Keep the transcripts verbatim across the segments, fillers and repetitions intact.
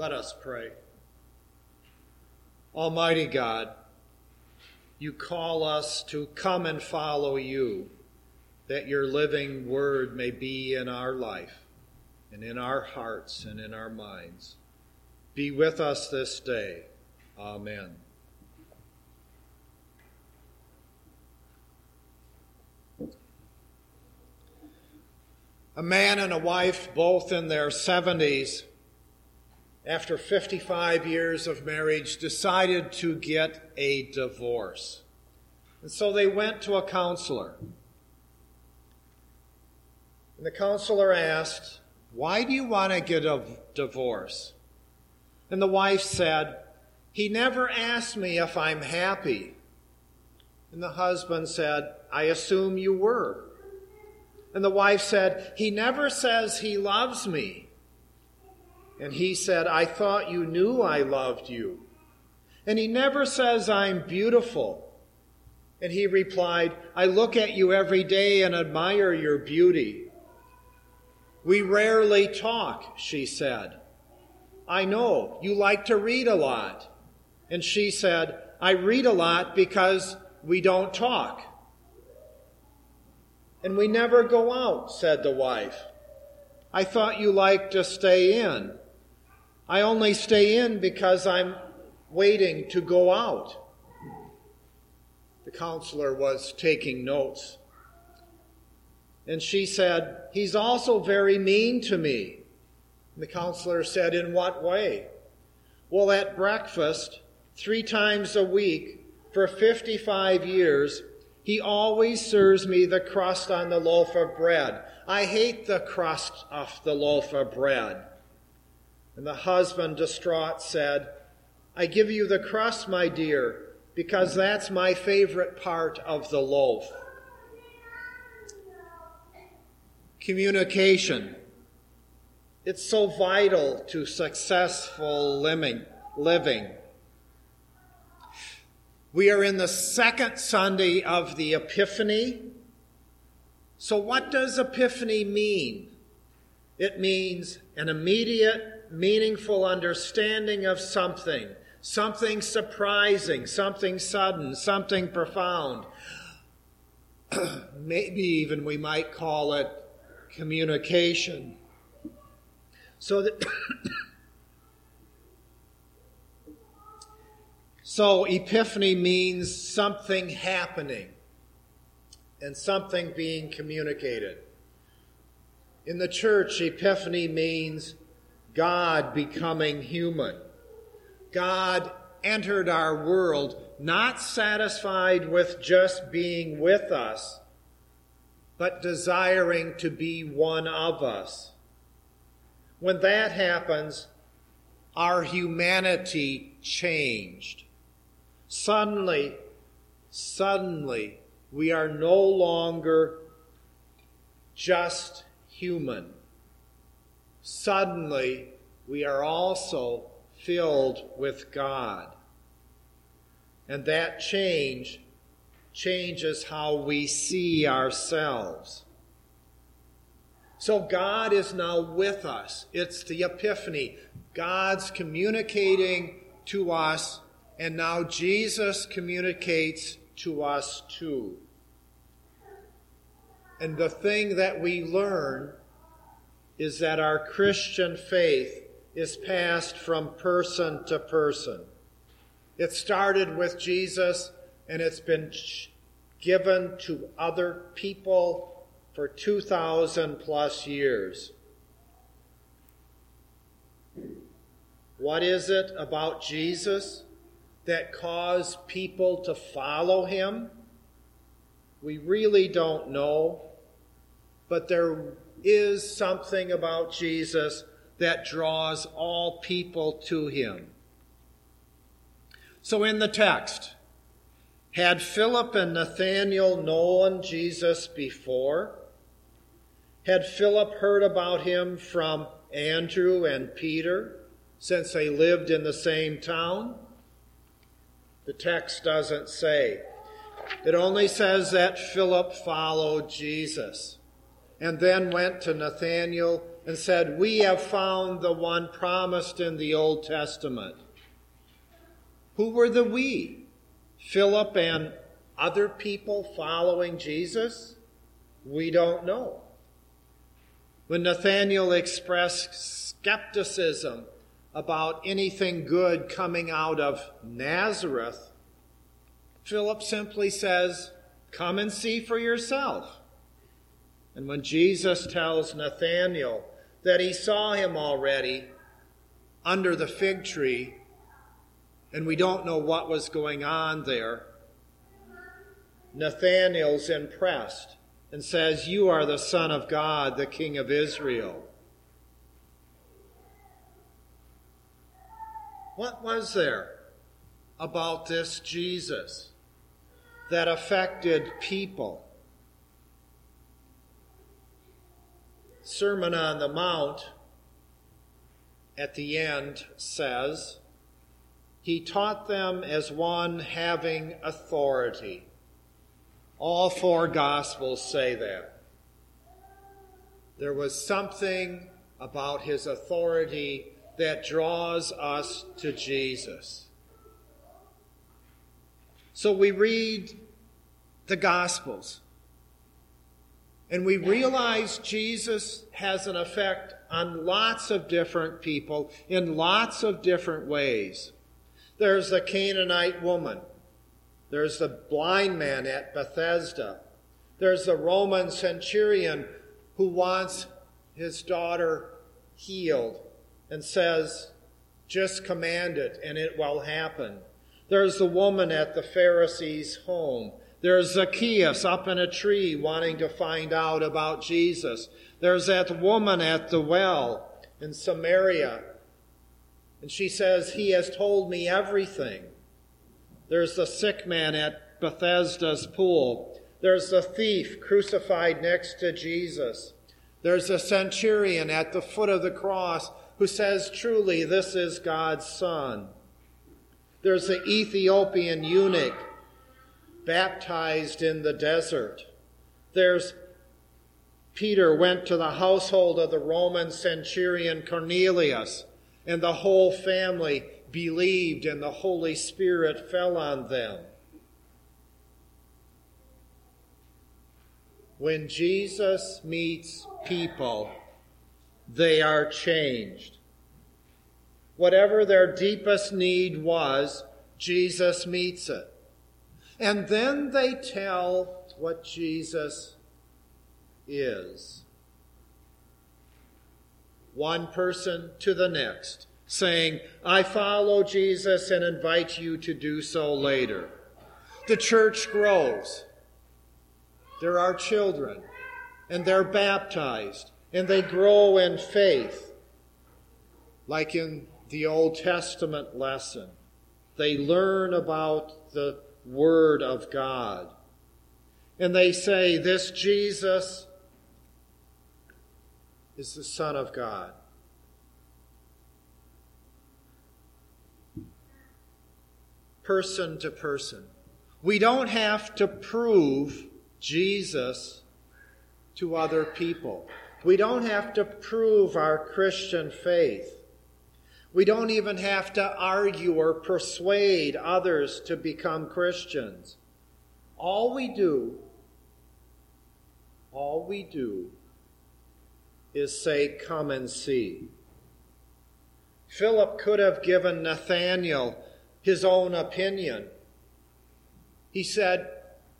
Let us pray. Almighty God, you call us to come and follow you, that your living word may be in our life and in our hearts and in our minds. Be with us this day. Amen. A man and a wife, both in their seventies, after fifty-five years of marriage, decided to get a divorce. And so they went to a counselor. And the counselor asked, "Why do you want to get a divorce?" And the wife said, "He never asked me if I'm happy." And the husband said, "I assume you were." And the wife said, "He never says he loves me." And he said, "I thought you knew I loved you." And he never says I'm beautiful. And he replied, "I look at you every day and admire your beauty." "We rarely talk," she said. "I know, you like to read a lot." And she said, "I read a lot because we don't talk." "And we never go out," said the wife. "I thought you liked to stay in." "I only stay in because I'm waiting to go out." The counselor was taking notes. And she said, "He's also very mean to me." And the counselor said, "In what way?" "Well, at breakfast, three times a week, for fifty-five years, he always serves me the crust on the loaf of bread. I hate the crust off the loaf of bread." And the husband, distraught, said, "I give you the crust, my dear, because that's my favorite part of the loaf." Communication. It's so vital to successful living. We are in the second Sunday of the Epiphany. So what does Epiphany mean? It means an immediate, meaningful understanding of something, something surprising, something sudden, something profound. Maybe even we might call it communication. So that So Epiphany means something happening and something being communicated. In the church, Epiphany means God becoming human. God entered our world, not satisfied with just being with us, but desiring to be one of us. When that happens, our humanity changed. Suddenly, suddenly, we are no longer just human. Suddenly, we are also filled with God. And that change changes how we see ourselves. So God is now with us. It's the Epiphany. God's communicating to us. And now Jesus communicates to us too. And the thing that we learn is that our Christian faith is passed from person to person. It started with Jesus, and it's been given to other people for two thousand plus years. What is it about Jesus that cause people to follow him? We really don't know, but there is something about Jesus that draws all people to him. So in the text, had Philip and Nathanael known Jesus before? Had Philip heard about him from Andrew and Peter, since they lived in the same town? The text doesn't say. It only says that Philip followed Jesus and then went to Nathanael and said, "We have found the one promised in the Old Testament." Who were the we? Philip and other people following Jesus? We don't know. When Nathanael expressed skepticism about anything good coming out of Nazareth, Philip simply says, "Come and see for yourself." And when Jesus tells Nathanael that he saw him already under the fig tree, and we don't know what was going on there, Nathanael's impressed and says, "You are the Son of God, the King of Israel." What was there about this Jesus that affected people? Sermon on the Mount at the end says, "He taught them as one having authority." All four Gospels say that. There was something about his authority that draws us to Jesus. So we read the Gospels, and we realize Jesus has an effect on lots of different people in lots of different ways. There's the Canaanite woman. There's the blind man at Bethesda. There's the Roman centurion who wants his daughter healed and says, "Just command it and it will happen." There's the woman at the Pharisee's home. There's Zacchaeus up in a tree wanting to find out about Jesus. There's that woman at the well in Samaria, and she says, "He has told me everything." There's the sick man at Bethesda's pool. There's the thief crucified next to Jesus. There's the centurion at the foot of the cross who says, "Truly, this is God's Son." There's the Ethiopian eunuch baptized in the desert. There's Peter went to the household of the Roman centurion Cornelius, and the whole family believed, and the Holy Spirit fell on them. When Jesus meets people, they are changed. Whatever their deepest need was, Jesus meets it. And then they tell what Jesus is. One person to the next, saying, "I follow Jesus and invite you to do so later." The church grows. There are children, and they're baptized, and they grow in faith. Like in the Old Testament lesson, they learn about the Word of God. And they say, "This Jesus is the Son of God." Person to person. We don't have to prove Jesus to other people. We don't have to prove our Christian faith. We don't even have to argue or persuade others to become Christians. All we do, all we do is say, "Come and see." Philip could have given Nathanael his own opinion. He said,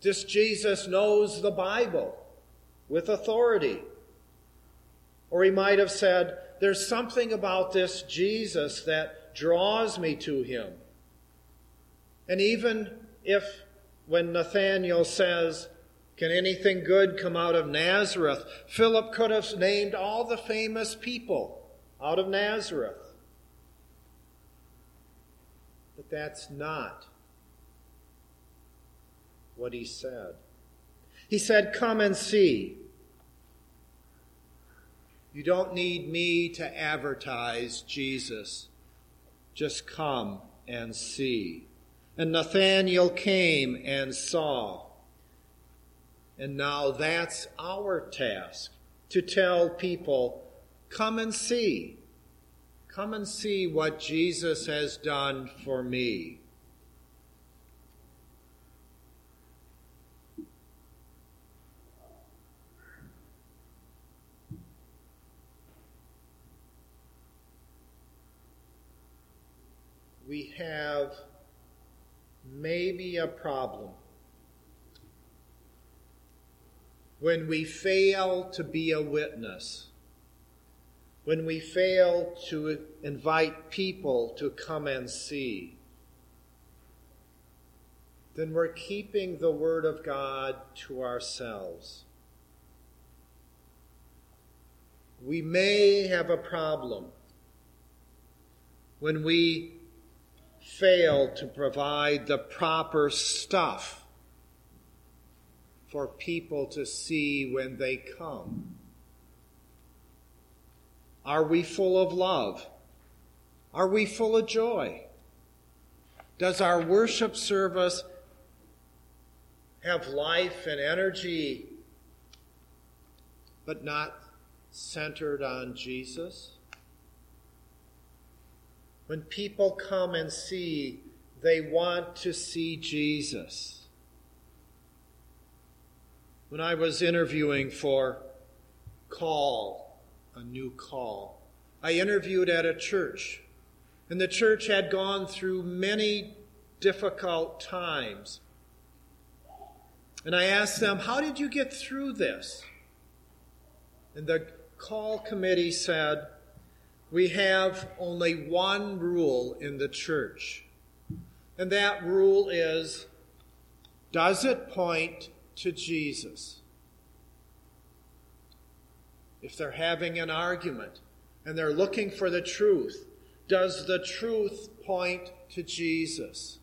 "This Jesus knows the Bible with authority." Or he might have said, "There's something about this Jesus that draws me to him." And even if, when Nathanael says, "Can anything good come out of Nazareth?" Philip could have named all the famous people out of Nazareth. But that's not what he said. He said, "Come and see." You don't need me to advertise Jesus. Just come and see. And Nathanael came and saw. And now that's our task, to tell people Come and see. Come and see what Jesus has done for me. We have maybe a problem when we fail to be a witness, when we fail to invite people to come and see. Then we're keeping the Word of God to ourselves. We may have a problem when we fail to provide the proper stuff for people to see when they come. Are we full of love? Are we full of joy? Does our worship service have life and energy, but not centered on Jesus? When people come and see, they want to see Jesus. When I was interviewing for call, a new call, I interviewed at a church, and the church had gone through many difficult times. And I asked them, how did you get through this? And the call committee said, we have only one rule in the church, and that rule is, does it point to Jesus? If they're having an argument and they're looking for the truth, does the truth point to Jesus?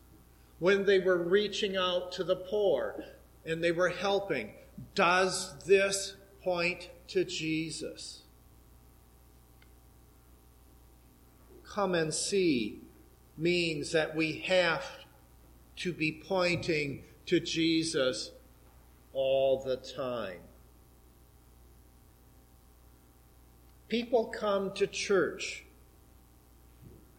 When they were reaching out to the poor and they were helping, does this point to Jesus? Come and see means that we have to be pointing to Jesus all the time. People come to church.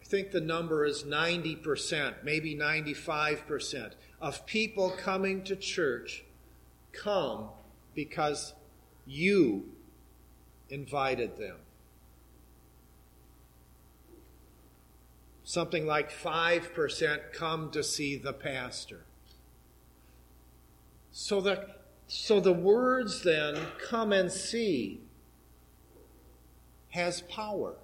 I think the number is ninety percent, maybe ninety-five percent of people coming to church come because you invited them. Something like five percent come to see the pastor. So the, so the words then, come and see, has power.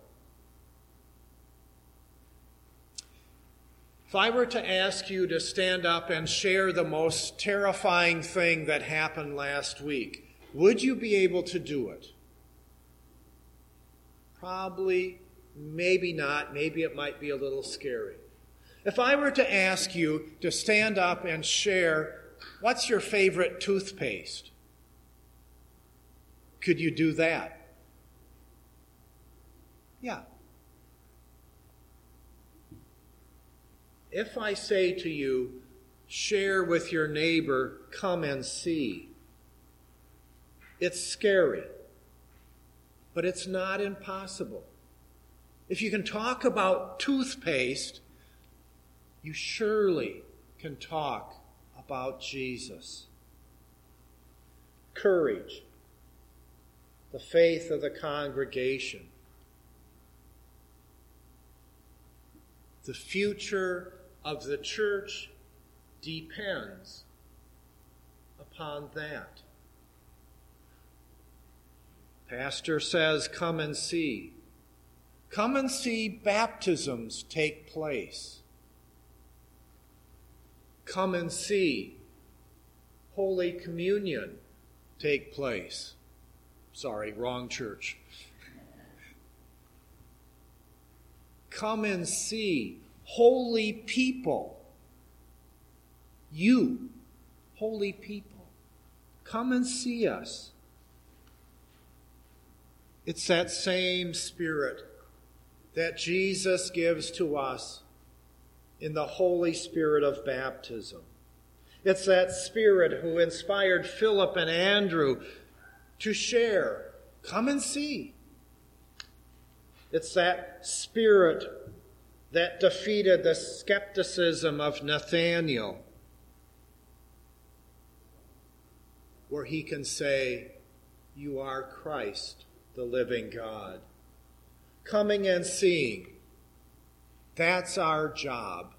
If I were to ask you to stand up and share the most terrifying thing that happened last week, would you be able to do it? Probably maybe not. Maybe it might be a little scary. If I were to ask you to stand up and share, what's your favorite toothpaste? Could you do that? Yeah. If I say to you, share with your neighbor, come and see, it's scary, but it's not impossible. If you can talk about toothpaste, you surely can talk about Jesus. Courage, the faith of the congregation. The future of the church depends upon that. Pastor says, come and see. Come and see baptisms take place. Come and see Holy Communion take place. Sorry, wrong church. Come and see holy people. You, holy people, come and see us. It's that same spirit that Jesus gives to us in the Holy Spirit of baptism. It's that Spirit who inspired Philip and Andrew to share, come and see. It's that spirit that defeated the skepticism of Nathanael, where he can say, "You are Christ, the living God." Coming and seeing, that's our job.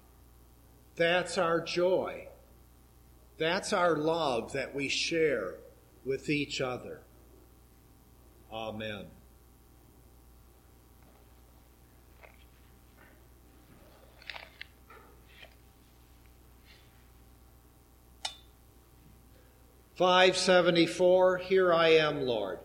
That's our joy. That's our love that we share with each other. Amen. five seventy-four, Here I am, Lord.